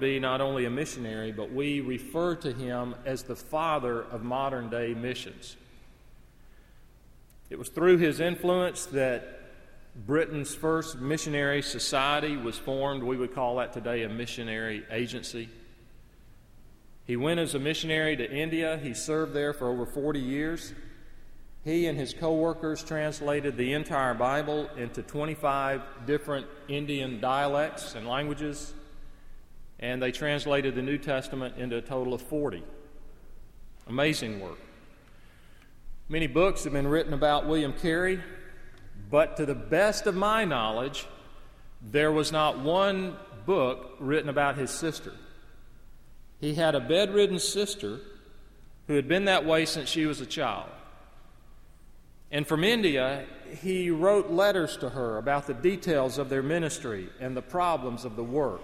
be not only a missionary, but we refer to him as the father of modern-day missions. It was through his influence that Britain's first missionary society was formed. We would call that today a missionary agency. He went as a missionary to India. He served there for over 40 years. He and his co-workers translated the entire Bible into 25 different Indian dialects and languages, and they translated the New Testament into a total of 40. Amazing work. Many books have been written about William Carey, but to the best of my knowledge, there was not one book written about his sister. He had a bedridden sister who had been that way since she was a child. And from India, he wrote letters to her about the details of their ministry and the problems of the work.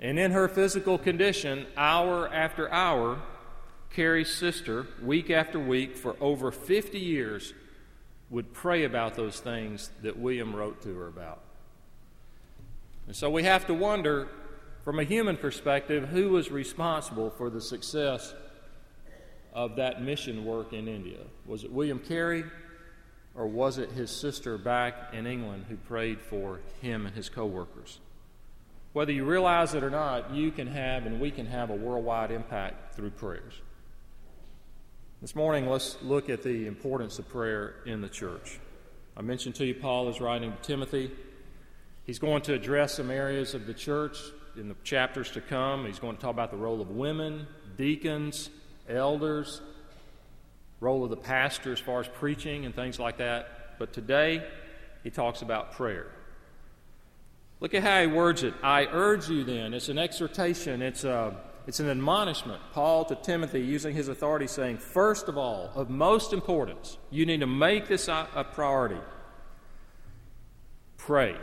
And in her physical condition, hour after hour, Carey's sister, week after week, for over 50 years, would pray about those things that William wrote to her about. And so we have to wonder, from a human perspective, who was responsible for the success of that mission work in India? Was it William Carey, or was it his sister back in England who prayed for him and his co-workers? Whether you realize it or not, you can have and we can have a worldwide impact through prayers. This morning, let's look at the importance of prayer in the church. I mentioned to you Paul is writing to Timothy. He's going to address some areas of the church in the chapters to come. He's going to talk about the role of women, deacons, elders, role of the pastor as far as preaching and things like that. But today, he talks about prayer. Look at how he words it. I urge you then. It's an exhortation. It's an admonishment. Paul to Timothy, using his authority, saying, first of all, of most importance, you need to make this a priority. Pray.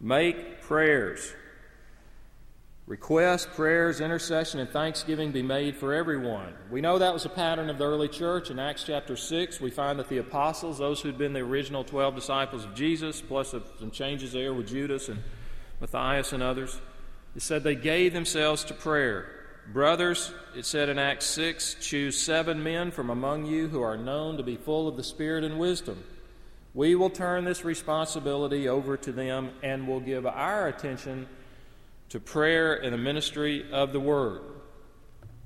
Make prayers. Requests, prayers, intercession, and thanksgiving be made for everyone. We know that was a pattern of the early church. In Acts chapter 6, we find that the apostles, those who'd been the original 12 disciples of Jesus, plus some changes there with Judas and Matthias and others, it said they gave themselves to prayer. Brothers, it said in Acts 6, choose 7 men from among you who are known to be full of the Spirit and wisdom. We will turn this responsibility over to them and will give our attention to prayer and the ministry of the Word.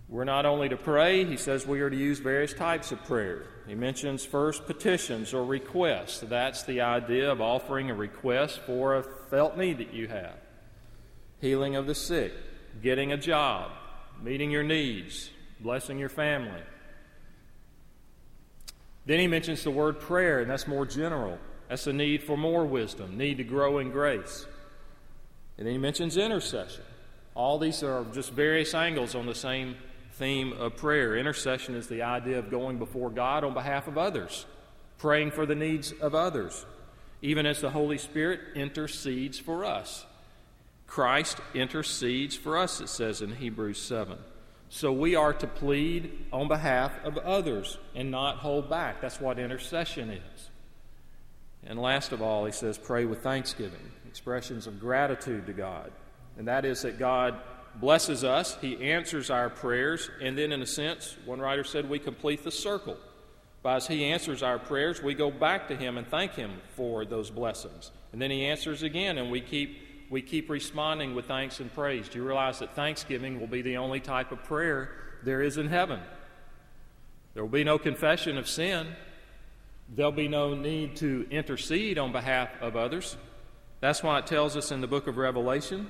We're not only to pray, he says we are to use various types of prayer. He mentions first petitions or requests. That's the idea of offering a request for a felt need that you have. Healing of the sick, getting a job, meeting your needs, blessing your family. Then he mentions the word prayer, and that's more general. That's a need for more wisdom, need to grow in grace. And then he mentions intercession. All these are just various angles on the same theme of prayer. Intercession is the idea of going before God on behalf of others, praying for the needs of others, even as the Holy Spirit intercedes for us. Christ intercedes for us, it says in Hebrews 7. So we are to plead on behalf of others and not hold back. That's what intercession is. And last of all, he says, pray with thanksgiving, expressions of gratitude to God. And that is that God blesses us, he answers our prayers, and then in a sense, one writer said, we complete the circle. By as he answers our prayers, we go back to him and thank him for those blessings. And then he answers again, and we keep responding with thanks and praise. Do you realize that thanksgiving will be the only type of prayer there is in heaven? There will be no confession of sin. There'll be no need to intercede on behalf of others. That's why it tells us in the book of Revelation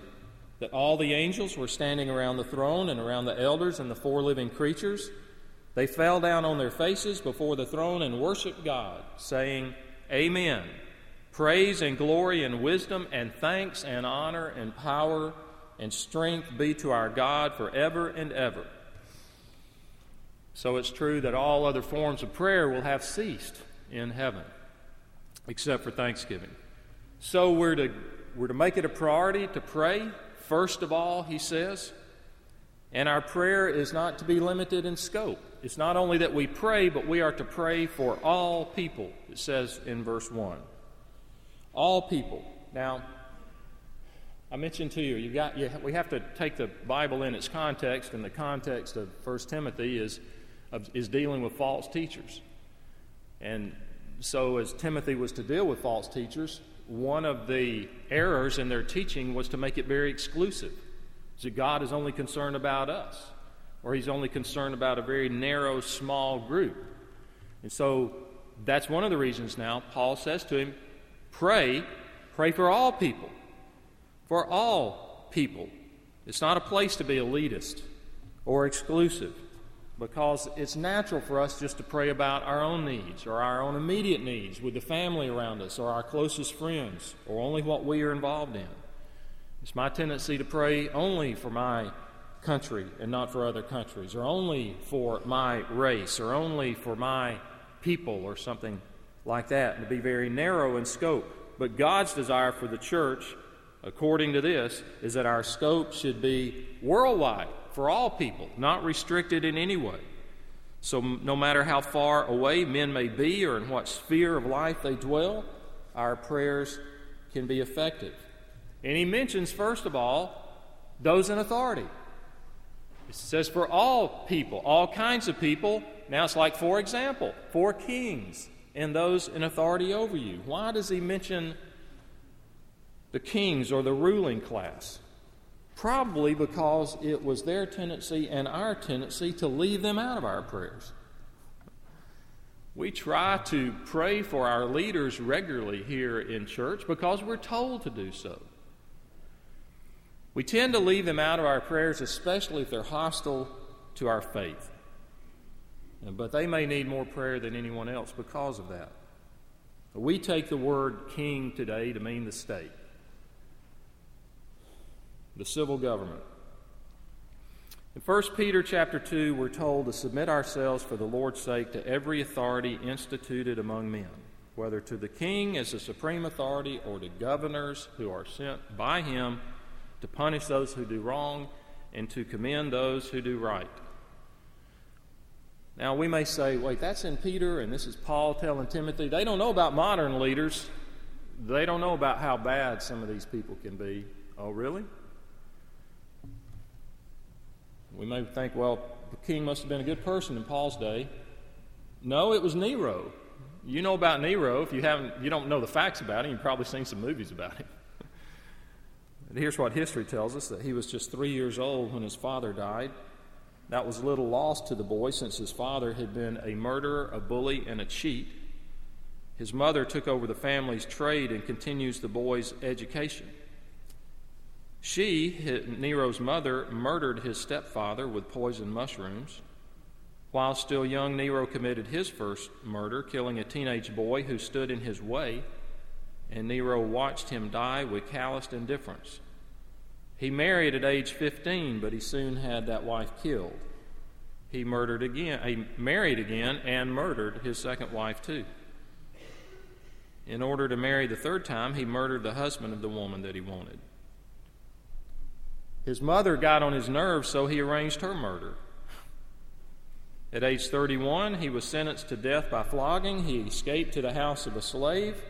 that all the angels were standing around the throne and around the elders and the 4 living creatures. They fell down on their faces before the throne and worshiped God, saying, Amen. Praise and glory and wisdom and thanks and honor and power and strength be to our God forever and ever. So it's true that all other forms of prayer will have ceased in heaven, except for thanksgiving. So we're to make it a priority to pray, first of all, he says. And our prayer is not to be limited in scope. It's not only that we pray, but we are to pray for all people, it says in verse 1. All people. Now, I mentioned to you, we have to take the Bible in its context, and the context of 1 Timothy is dealing with false teachers. And so as Timothy was to deal with false teachers, one of the errors in their teaching was to make it very exclusive. So God is only concerned about us, or he's only concerned about a very narrow, small group. And so that's one of the reasons now Paul says to him, pray for all people. For all people. It's not a place to be elitist or exclusive, because it's natural for us just to pray about our own needs or our own immediate needs with the family around us or our closest friends or only what we are involved in. It's my tendency to pray only for my country and not for other countries, or only for my race, or only for my people, or something like that, and to be very narrow in scope. But God's desire for the church, according to this, is that our scope should be worldwide, for all people, not restricted in any way. So no matter how far away men may be or in what sphere of life they dwell, our prayers can be effective. And he mentions, first of all, those in authority. It says for all people, all kinds of people. Now it's like, for example, for kings and those in authority over you. Why does he mention the kings or the ruling class? Probably because it was their tendency and our tendency to leave them out of our prayers. We try to pray for our leaders regularly here in church because we're told to do so. We tend to leave them out of our prayers, especially if they're hostile to our faith. But they may need more prayer than anyone else because of that. We take the word king today to mean the state, the civil government. In 1 Peter chapter 2, we're told to submit ourselves for the Lord's sake to every authority instituted among men, whether to the king as the supreme authority or to governors who are sent by him to punish those who do wrong and to commend those who do right. Now we may say, wait, that's in Peter and this is Paul telling Timothy. They don't know about modern leaders. They don't know about how bad some of these people can be. Oh, really? We may think, well, the king must have been a good person in Paul's day. No, it was Nero. You know about Nero. If you don't know the facts about him, you've probably seen some movies about him. And here's what history tells us, that he was just 3 years old when his father died. That was little loss to the boy, since his father had been a murderer, a bully, and a cheat. His mother took over the family's trade and continues the boy's education. She, Nero's mother, murdered his stepfather with poisoned mushrooms. While still young, Nero committed his first murder, killing a teenage boy who stood in his way, and Nero watched him die with calloused indifference. He married at age 15, but he soon had that wife killed. He married again and murdered his second wife too. In order to marry the third time, he murdered the husband of the woman that he wanted. His mother got on his nerves, so he arranged her murder. At age 31, he was sentenced to death by flogging. He escaped to the house of a slave,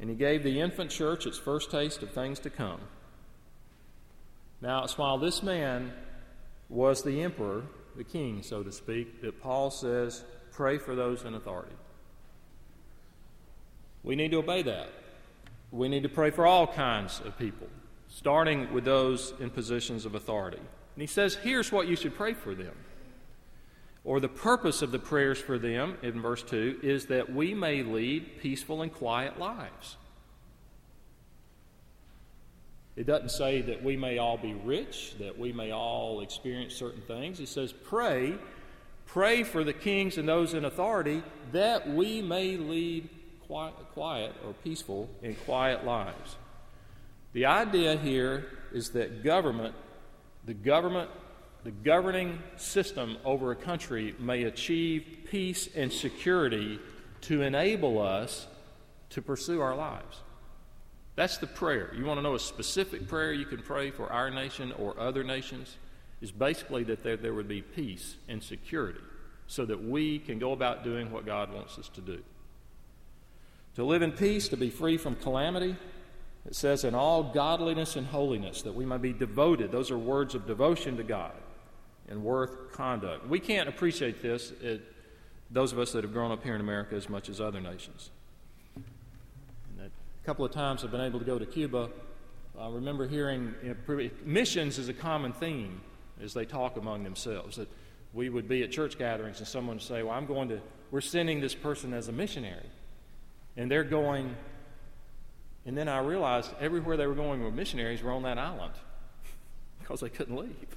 and he gave the infant church its first taste of things to come. Now, it's while this man was the emperor, the king, so to speak, that Paul says, pray for those in authority. We need to obey that. We need to pray for all kinds of people, starting with those in positions of authority. And he says, here's what you should pray for them. Or the purpose of the prayers for them, in verse 2, is that we may lead peaceful and quiet lives. It doesn't say that we may all be rich, that we may all experience certain things. It says, pray for the kings and those in authority that we may lead quiet or peaceful and quiet lives. The idea here is that the governing system over a country may achieve peace and security to enable us to pursue our lives. That's the prayer. You want to know a specific prayer you can pray for our nation or other nations? Is basically that there would be peace and security so that we can go about doing what God wants us to do. To live in peace, to be free from calamity, It says, in all godliness and holiness, that we might be devoted. Those are words of devotion to God and worth conduct. We can't appreciate this, those of us that have grown up here in America, as much as other nations. And a couple of times I've been able to go to Cuba. I remember hearing missions is a common theme as they talk among themselves, that we would be at church gatherings and someone would say, well, we're sending this person as a missionary. And they're going... And then I realized everywhere they were going were missionaries were on that island because they couldn't leave.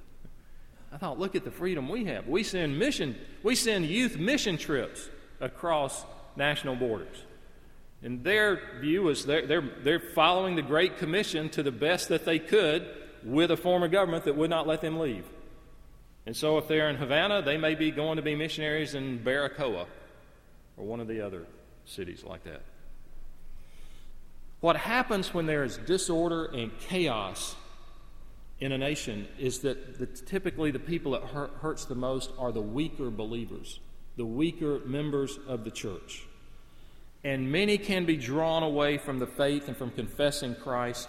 I thought, look at the freedom we have. We send youth mission trips across national borders. And their view is they're following the Great Commission to the best that they could with a form of government that would not let them leave. And so if they're in Havana, they may be going to be missionaries in Baracoa or one of the other cities like that. What happens when there is disorder and chaos in a nation is that typically the people that hurts the most are the weaker believers, the weaker members of the church. And many can be drawn away from the faith and from confessing Christ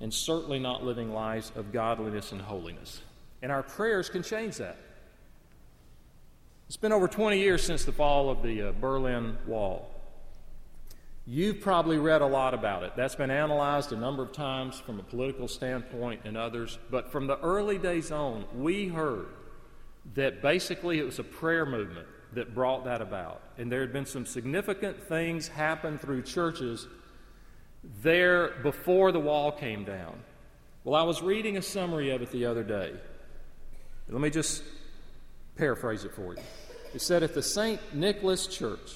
and certainly not living lives of godliness and holiness. And our prayers can change that. It's been over 20 years since the fall of the Berlin Wall. You've probably read a lot about it. That's been analyzed a number of times from a political standpoint and others. But from the early days on, we heard that basically it was a prayer movement that brought that about. And there had been some significant things happen through churches there before the wall came down. Well, I was reading a summary of it the other day. Let me just paraphrase it for you. It said, at the St. Nicholas Church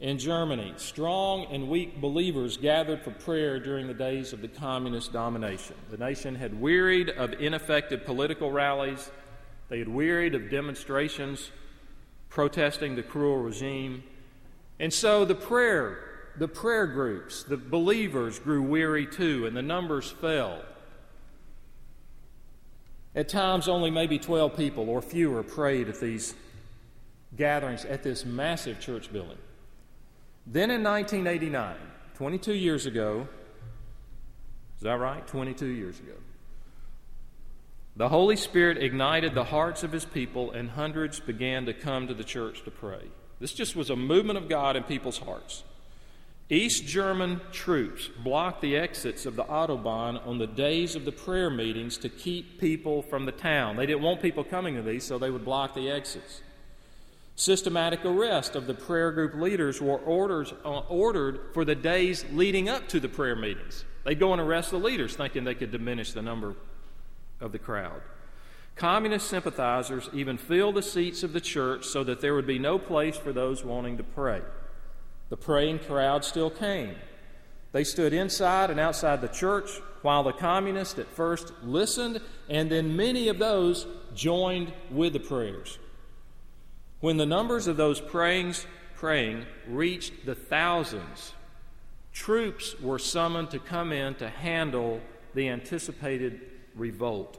in Germany, strong and weak believers gathered for prayer during the days of the communist domination. The nation had wearied of ineffective political rallies. They had wearied of demonstrations protesting the cruel regime. And so the prayer groups, the believers grew weary too, and the numbers fell. At times, only maybe 12 people or fewer prayed at these gatherings at this massive church building. Then in 1989, 22 years ago, is that right? 22 years ago. The Holy Spirit ignited the hearts of His people, and hundreds began to come to the church to pray. This just was a movement of God in people's hearts. East German troops blocked the exits of the Autobahn on the days of the prayer meetings to keep people from the town. They didn't want people coming to these, so they would block the exits. Systematic arrest of the prayer group leaders were ordered for the days leading up to the prayer meetings. They'd go and arrest the leaders, thinking they could diminish the number of the crowd. Communist sympathizers even filled the seats of the church so that there would be no place for those wanting to pray. The praying crowd still came. They stood inside and outside the church, while the communists at first listened, and then many of those joined with the prayers. When the numbers of those praying reached the thousands, troops were summoned to come in to handle the anticipated revolt.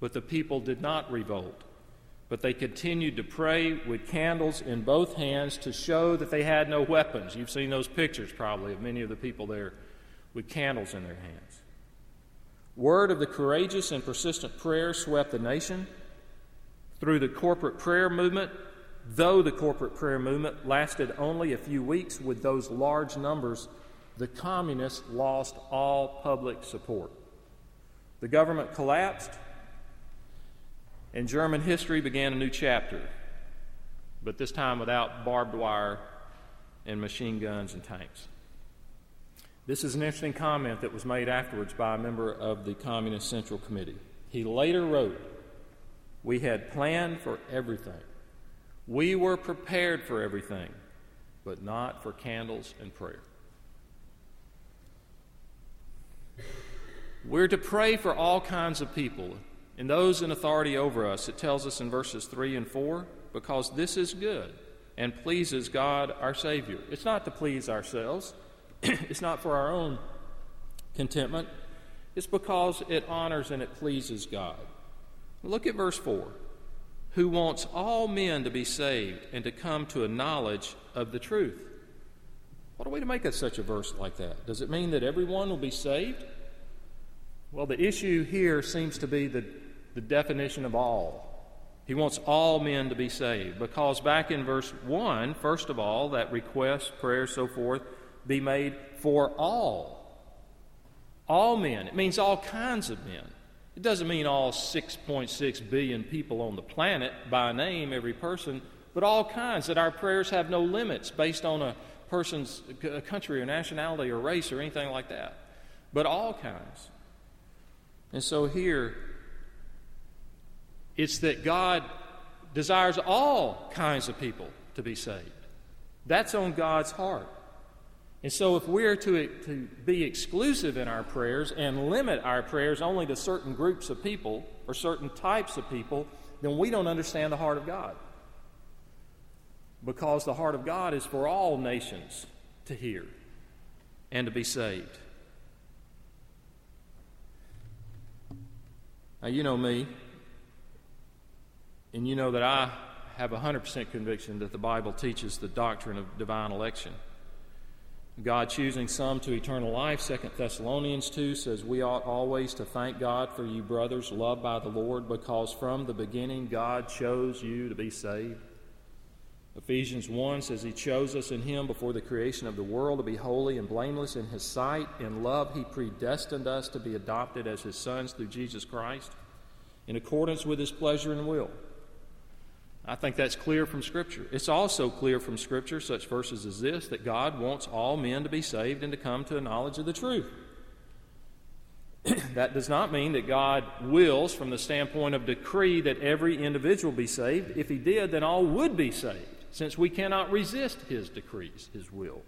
But the people did not revolt, but they continued to pray with candles in both hands to show that they had no weapons. You've seen those pictures probably of many of the people there with candles in their hands. Word of the courageous and persistent prayer swept the nation. Through the corporate prayer movement, though the corporate prayer movement lasted only a few weeks with those large numbers, the communists lost all public support. The government collapsed, and German history began a new chapter, but this time without barbed wire and machine guns and tanks. This is an interesting comment that was made afterwards by a member of the Communist Central Committee. He later wrote, "We had planned for everything. We were prepared for everything, but not for candles and prayer." We're to pray for all kinds of people and those in authority over us. It tells us in verses 3 and 4, because this is good and pleases God our Savior. It's not to please ourselves. It's not for our own contentment. It's because it honors and it pleases God. Look at verse 4. Who wants all men to be saved and to come to a knowledge of the truth. What are we to make of such a verse like that? Does it mean that everyone will be saved? Well, the issue here seems to be the definition of all. He wants all men to be saved, because back in verse 1, first of all, that request, prayer, so forth, be made for all. All men. It means all kinds of men. It doesn't mean all 6.6 billion people on the planet by name, every person, but all kinds, that our prayers have no limits based on a person's country or nationality or race or anything like that, but all kinds. And so here, it's that God desires all kinds of people to be saved. That's on God's heart. And so if we're to be exclusive in our prayers and limit our prayers only to certain groups of people or certain types of people, then we don't understand the heart of God. Because the heart of God is for all nations to hear and to be saved. Now, you know me, and you know that I have 100% conviction that the Bible teaches the doctrine of divine election. God choosing some to eternal life, 2 Thessalonians 2 says, "We ought always to thank God for you brothers, loved by the Lord, because from the beginning God chose you to be saved." Ephesians 1 says, "He chose us in Him before the creation of the world to be holy and blameless in His sight. In love He predestined us to be adopted as His sons through Jesus Christ, in accordance with His pleasure and will." I think that's clear from Scripture. It's also clear from Scripture, such verses as this, that God wants all men to be saved and to come to a knowledge of the truth. That does not mean that God wills, from the standpoint of decree, that every individual be saved. If He did, then all would be saved, since we cannot resist His decrees, His will.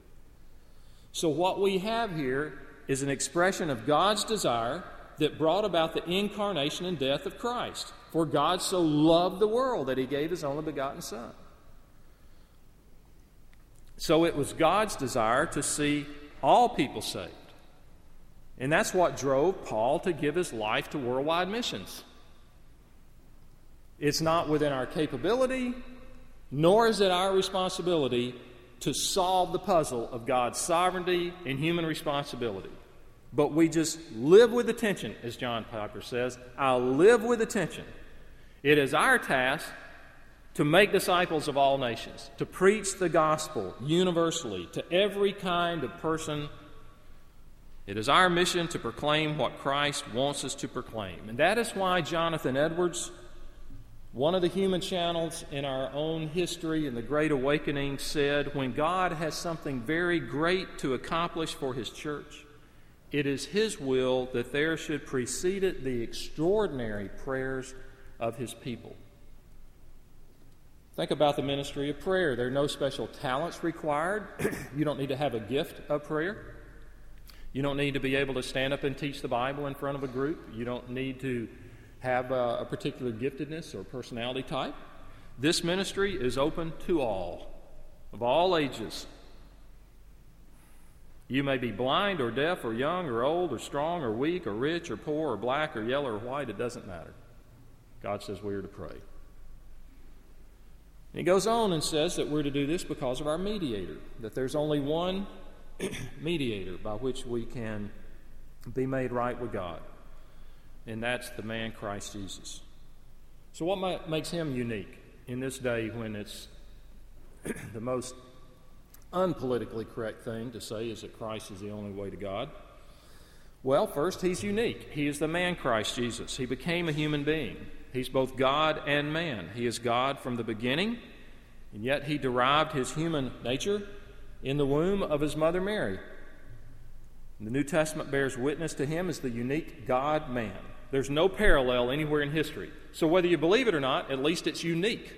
So what we have here is an expression of God's desire that brought about the incarnation and death of Christ. For God so loved the world that He gave His only begotten Son. So it was God's desire to see all people saved. And that's what drove Paul to give his life to worldwide missions. It's not within our capability, nor is it our responsibility to solve the puzzle of God's sovereignty and human responsibility. But we just live with attention, as John Piper says. I'll live with attention. It is our task to make disciples of all nations, to preach the gospel universally to every kind of person. It is our mission to proclaim what Christ wants us to proclaim. And that is why Jonathan Edwards, one of the human channels in our own history in the Great Awakening, said, "When God has something very great to accomplish for His church, it is His will that there should precede it the extraordinary prayers of His people." Think about the ministry of prayer. There are no special talents required. You don't need to have a gift of prayer. You don't need to be able to stand up and teach the Bible in front of a group. You don't need to have a particular giftedness or personality type. This ministry is open to all, of all ages. You may be blind or deaf or young or old or strong or weak or rich or poor or black or yellow or white. It doesn't matter. God says we are to pray. And He goes on and says that we're to do this because of our mediator, that there's only one mediator by which we can be made right with God, and that's the man Christ Jesus. So what makes Him unique in this day when it's the most unpolitically correct thing to say is that Christ is the only way to God? Well, first, He's unique. He is the man Christ Jesus. He became a human being. He's both God and man. He is God from the beginning, and yet He derived His human nature in the womb of His mother Mary. And the New Testament bears witness to Him as the unique God-man. There's no parallel anywhere in history. So whether you believe it or not, at least it's unique.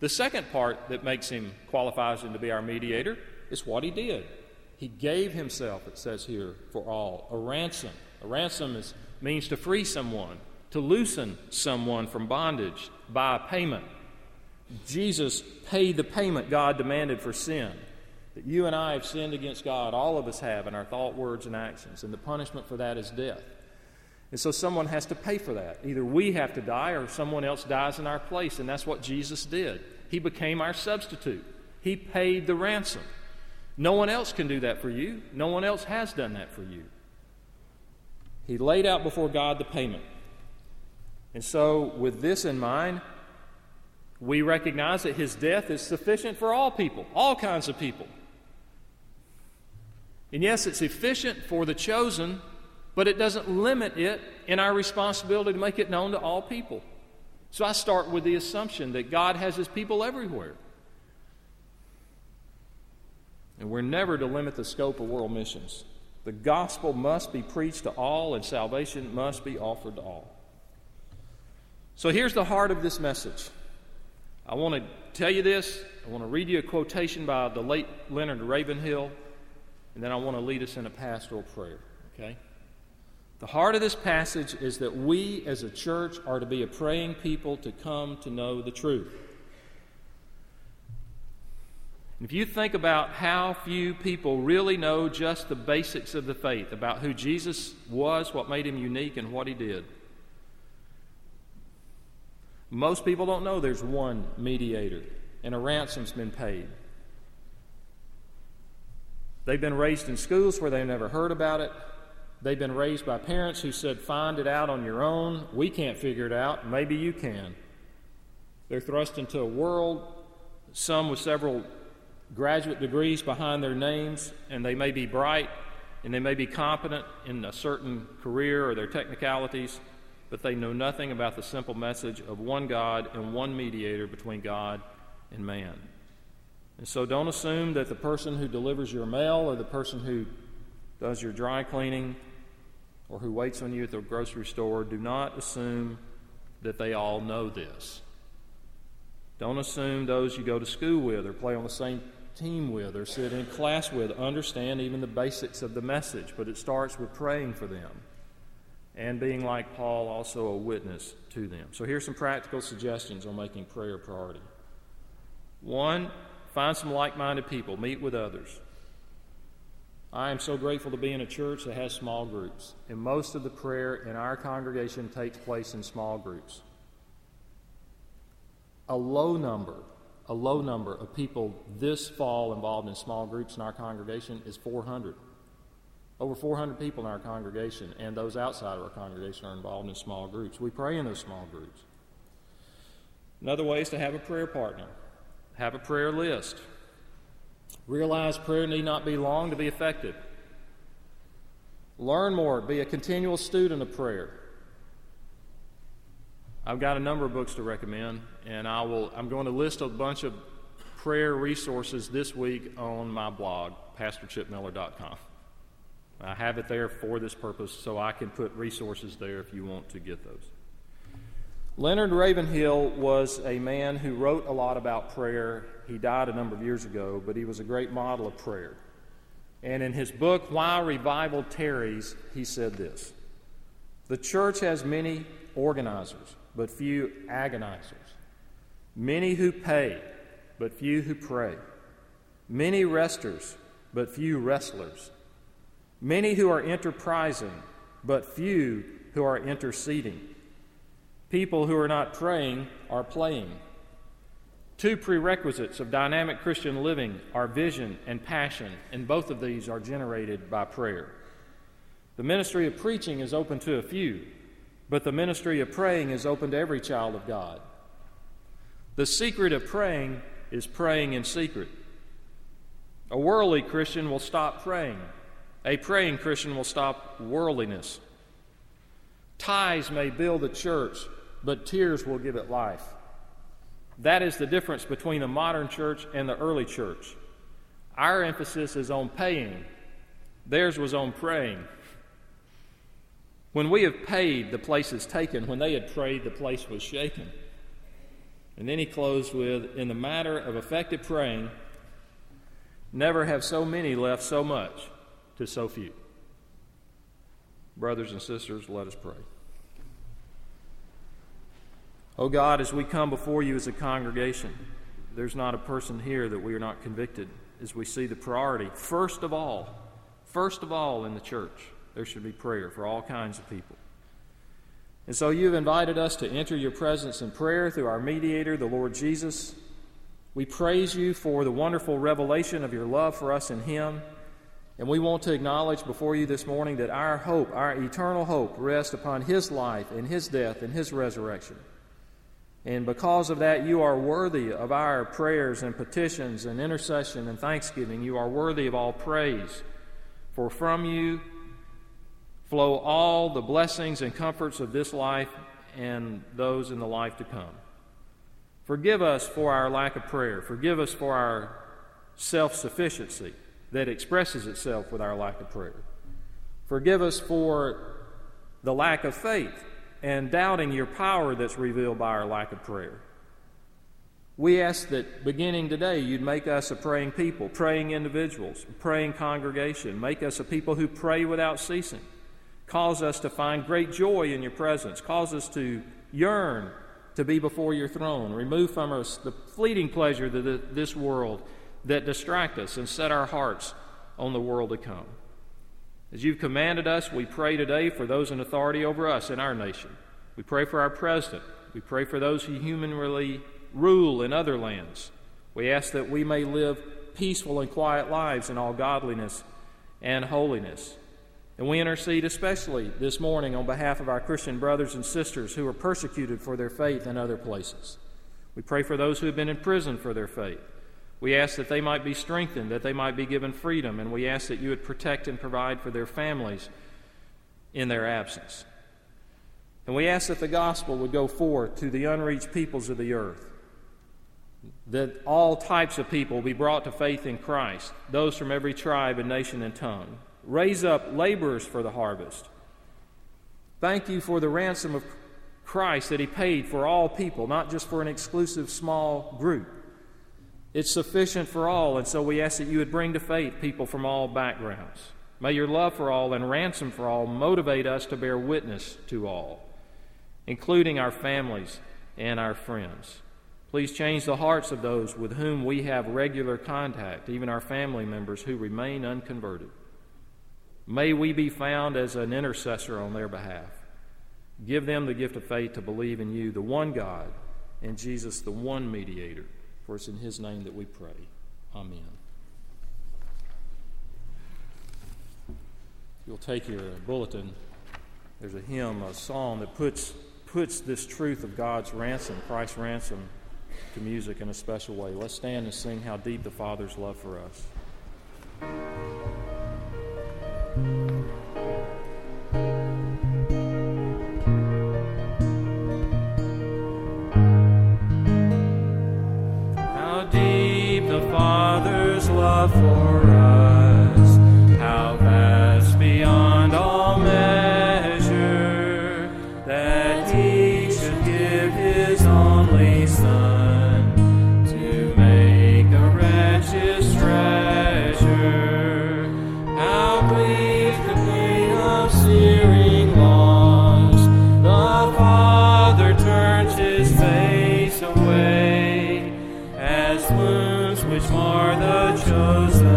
The second part that makes Him, qualifies Him to be our mediator, is what He did. He gave Himself, it says here, for all, a ransom. A ransom means to free someone, to loosen someone from bondage by a payment. Jesus paid the payment God demanded for sin. That you and I have sinned against God, all of us have, in our thought, words, and actions, and the punishment for that is death. And so someone has to pay for that. Either we have to die or someone else dies in our place, and that's what Jesus did. He became our substitute. He paid the ransom. No one else can do that for you. No one else has done that for you. He laid out before God the payment. And so, with this in mind, we recognize that his death is sufficient for all people, all kinds of people. And yes, it's efficient for the chosen, but it doesn't limit it in our responsibility to make it known to all people. So I start with the assumption that God has his people everywhere. And we're never to limit the scope of world missions. The gospel must be preached to all, and salvation must be offered to all. So here's the heart of this message. I want to tell you this. I want to read you a quotation by the late Leonard Ravenhill, and then I want to lead us in a pastoral prayer. Okay? The heart of this passage is that we as a church are to be a praying people to come to know the truth. If you think about how few people really know just the basics of the faith, about who Jesus was, what made him unique, and what he did. Most people don't know there's one mediator, and a ransom's been paid. They've been raised in schools where they've never heard about it. They've been raised by parents who said, find it out on your own. We can't figure it out. Maybe you can. They're thrust into a world, some with several graduate degrees behind their names, and they may be bright, and they may be competent in a certain career or their technicalities, but they know nothing about the simple message of one God and one mediator between God and man. And so don't assume that the person who delivers your mail or the person who does your dry cleaning or who waits on you at the grocery store, do not assume that they all know this. Don't assume those you go to school with or play on the same team with or sit in class with understand even the basics of the message, but it starts with praying for them and being like Paul, also a witness to them. So here's some practical suggestions on making prayer a priority. 1, find some like-minded people. Meet with others. I am so grateful to be in a church that has small groups, and most of the prayer in our congregation takes place in small groups. A low number of people this fall involved in small groups in our congregation is 400. Over 400 people in our congregation, and those outside of our congregation are involved in small groups. We pray in those small groups. Another way is to have a prayer partner. Have a prayer list. Realize prayer need not be long to be effective. Learn more. Be a continual student of prayer. I've got a number of books to recommend, and I'm going to list a bunch of prayer resources this week on my blog, PastorChipMiller.com. I have it there for this purpose, so I can put resources there if you want to get those. Leonard Ravenhill was a man who wrote a lot about prayer. He died a number of years ago, but he was a great model of prayer. And in his book, Why Revival Tarries, he said this, "The church has many organizers, but few agonizers. Many who pay, but few who pray. Many resters, but few wrestlers. Many who are enterprising, but few who are interceding. People who are not praying are playing. 2 prerequisites of dynamic Christian living are vision and passion, and both of these are generated by prayer. The ministry of preaching is open to a few, but the ministry of praying is open to every child of God. The secret of praying is praying in secret. A worldly Christian will stop praying. A praying Christian will stop worldliness. Ties may build a church, but tears will give it life. That is the difference between the modern church and the early church. Our emphasis is on paying. Theirs was on praying. When we have paid, the place is taken. When they had prayed, the place was shaken." And then he closed with, "In the matter of effective praying, never have so many left so much to so few." Brothers and sisters, let us pray. Oh God, as we come before you as a congregation, there's not a person here that we are not convicted as we see the priority. First of all in the church, there should be prayer for all kinds of people. And so you've invited us to enter your presence in prayer through our mediator, the Lord Jesus. We praise you for the wonderful revelation of your love for us in him. And we want to acknowledge before you this morning that our hope, our eternal hope, rests upon his life and his death and his resurrection. And because of that, you are worthy of our prayers and petitions and intercession and thanksgiving. You are worthy of all praise. For from you flow all the blessings and comforts of this life and those in the life to come. Forgive us for our lack of prayer. Forgive us for our self-sufficiency that expresses itself with our lack of prayer. Forgive us for the lack of faith and doubting your power that's revealed by our lack of prayer. We ask that beginning today you'd make us a praying people, praying individuals, praying congregation. Make us a people who pray without ceasing. Cause us to find great joy in your presence. Cause us to yearn to be before your throne. Remove from us the fleeting pleasure of this world that distract us and set our hearts on the world to come. As you've commanded us, we pray today for those in authority over us in our nation. We pray for our president. We pray for those who humanly rule in other lands. We ask that we may live peaceful and quiet lives in all godliness and holiness. And we intercede especially this morning on behalf of our Christian brothers and sisters who are persecuted for their faith in other places. We pray for those who have been in prison for their faith. We ask that they might be strengthened, that they might be given freedom, and we ask that you would protect and provide for their families in their absence. And we ask that the gospel would go forth to the unreached peoples of the earth, that all types of people be brought to faith in Christ, those from every tribe and nation and tongue. Raise up laborers for the harvest. Thank you for the ransom of Christ that he paid for all people, not just for an exclusive small group. It's sufficient for all, and so we ask that you would bring to faith people from all backgrounds. May your love for all and ransom for all motivate us to bear witness to all, including our families and our friends. Please change the hearts of those with whom we have regular contact, even our family members who remain unconverted. May we be found as an intercessor on their behalf. Give them the gift of faith to believe in you, the one God, and Jesus, the one mediator. For it's in his name that we pray. Amen. You'll take your bulletin. There's a hymn, a song that puts this truth of God's ransom, Christ's ransom, to music in a special way. Let's stand and sing How Deep the Father's Love for Us. Father's love for us, how vast beyond all measure, that he should give his only Son to make the wretch his treasure. How grief the pain of searing loss, the Father turns his face away, as wounds which mar the chosen.